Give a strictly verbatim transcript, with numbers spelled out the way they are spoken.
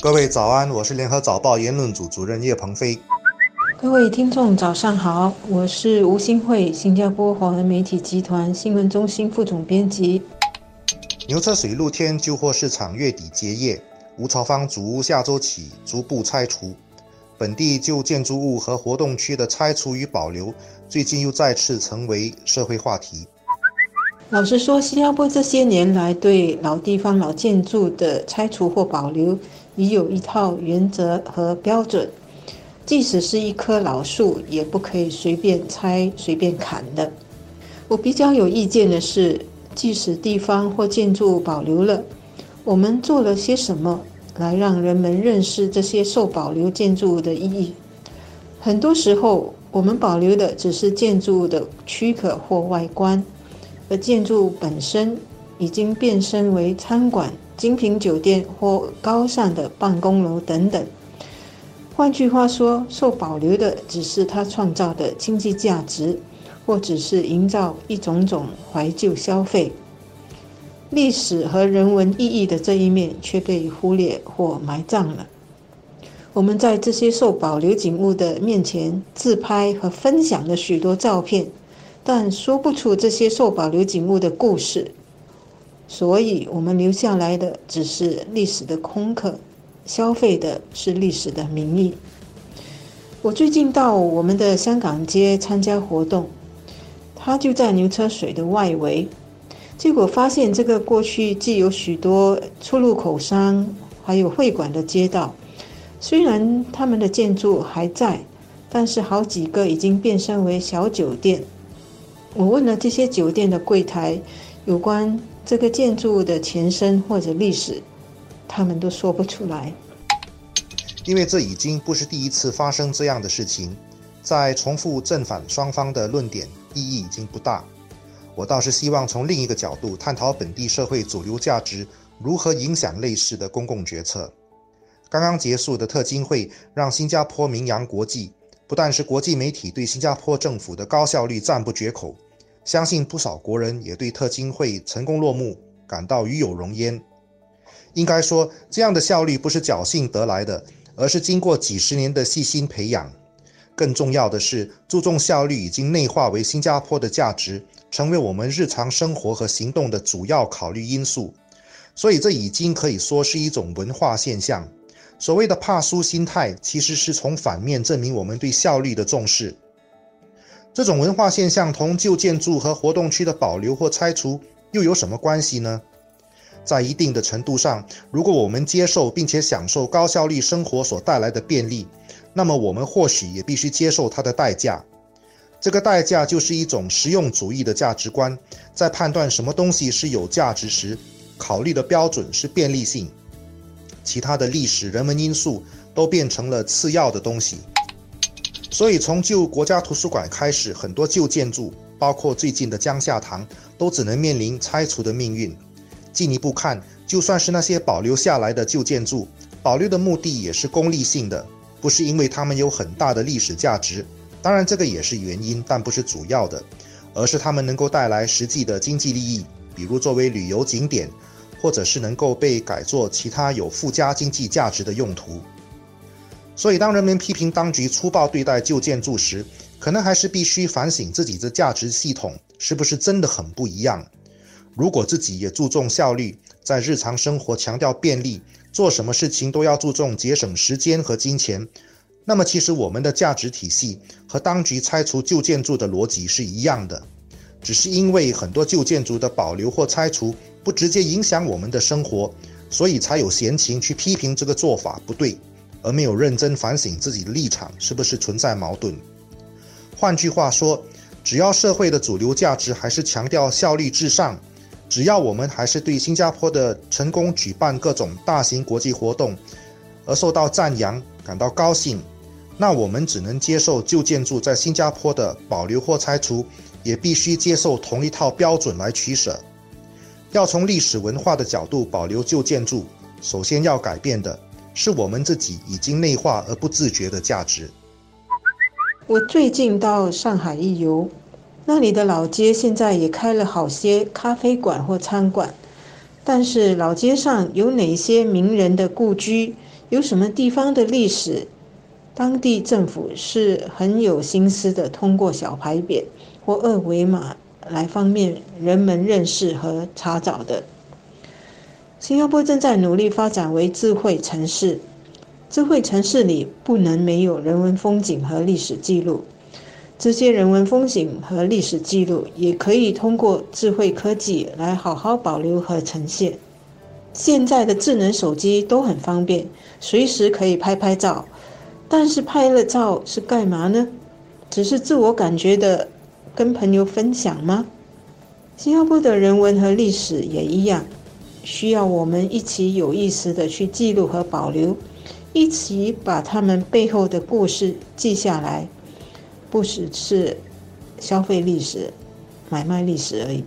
各位早安，我是联合早报言论组主任叶鹏飞。各位听众早上好，我是吴新慧，新加坡华人媒体集团新闻中心副总编辑。牛车水露天旧货市场月底结业，吴朝芳主屋下周起逐步拆除，本地旧建筑物和活动区的拆除与保留最近又再次成为社会话题。老实说，新加坡这些年来对老地方老建筑的拆除或保留已有一套原则和标准，即使是一棵老树也不可以随便拆随便砍的。我比较有意见的是，即使地方或建筑保留了，我们做了些什么来让人们认识这些受保留建筑物的意义。很多时候我们保留的只是建筑物的躯壳或外观，而建筑本身已经变身为餐馆、精品酒店或高尚的办公楼等等。换句话说，受保留的只是它创造的经济价值，或只是营造一种种怀旧消费。历史和人文意义的这一面却被忽略或埋葬了。我们在这些受保留景物的面前自拍和分享了许多照片，但说不出这些受保留景物的故事，所以我们留下来的只是历史的空壳，消费的是历史的名义。我最近到我们的香港街参加活动，它就在牛车水的外围，结果发现这个过去既有许多出入口商还有会馆的街道，虽然他们的建筑还在，但是好几个已经变身为小酒店。我问了这些酒店的柜台有关这个建筑物的前身或者历史，他们都说不出来。因为这已经不是第一次发生这样的事情，在重复正反双方的论点意义已经不大。我倒是希望从另一个角度探讨本地社会主流价值如何影响类似的公共决策。刚刚结束的特金会让新加坡名扬国际，不但是国际媒体对新加坡政府的高效率赞不绝口，相信不少国人也对特金会成功落幕感到与有荣焉。应该说，这样的效率不是侥幸得来的，而是经过几十年的细心培养。更重要的是，注重效率已经内化为新加坡的价值，成为我们日常生活和行动的主要考虑因素。所以这已经可以说是一种文化现象。所谓的怕输心态，其实是从反面证明我们对效率的重视。这种文化现象同旧建筑和活动区的保留或拆除又有什么关系呢？在一定的程度上，如果我们接受并且享受高效率生活所带来的便利，那么我们或许也必须接受它的代价。这个代价就是一种实用主义的价值观，在判断什么东西是有价值时，考虑的标准是便利性。其他的历史人文因素都变成了次要的东西。所以从旧国家图书馆开始，很多旧建筑包括最近的江夏堂都只能面临拆除的命运。进一步看，就算是那些保留下来的旧建筑，保留的目的也是功利性的，不是因为它们有很大的历史价值，当然这个也是原因，但不是主要的，而是它们能够带来实际的经济利益，比如作为旅游景点，或者是能够被改作其他有附加经济价值的用途。所以当人们批评当局粗暴对待旧建筑时，可能还是必须反省自己的价值系统是不是真的很不一样。如果自己也注重效率，在日常生活强调便利，做什么事情都要注重节省时间和金钱，那么其实我们的价值体系和当局拆除旧建筑的逻辑是一样的，只是因为很多旧建筑的保留或拆除不直接影响我们的生活，所以才有闲情去批评这个做法不对，而没有认真反省自己的立场是不是存在矛盾。换句话说，只要社会的主流价值还是强调效率至上，只要我们还是对新加坡的成功举办各种大型国际活动而受到赞扬感到高兴，那我们只能接受旧建筑在新加坡的保留或拆除，也必须接受同一套标准来取舍。要从历史文化的角度保留旧建筑，首先要改变的是我们自己已经内化而不自觉的价值。我最近到上海一游，那里的老街现在也开了好些咖啡馆或餐馆，但是老街上有哪些名人的故居有什么地方的历史，当地政府是很有心思的，通过小牌匾或二维码来方便人们认识和查找的。新加坡正在努力发展为智慧城市，智慧城市里不能没有人文风景和历史记录。这些人文风景和历史记录也可以通过智慧科技来好好保留和呈现。现在的智能手机都很方便，随时可以拍拍照，但是拍了照是干嘛呢？只是自我感觉的跟朋友分享吗？新加坡的人文和历史也一样，需要我们一起有意识的去记录和保留，一起把他们背后的故事记下来，不只是消费历史、买卖历史而已。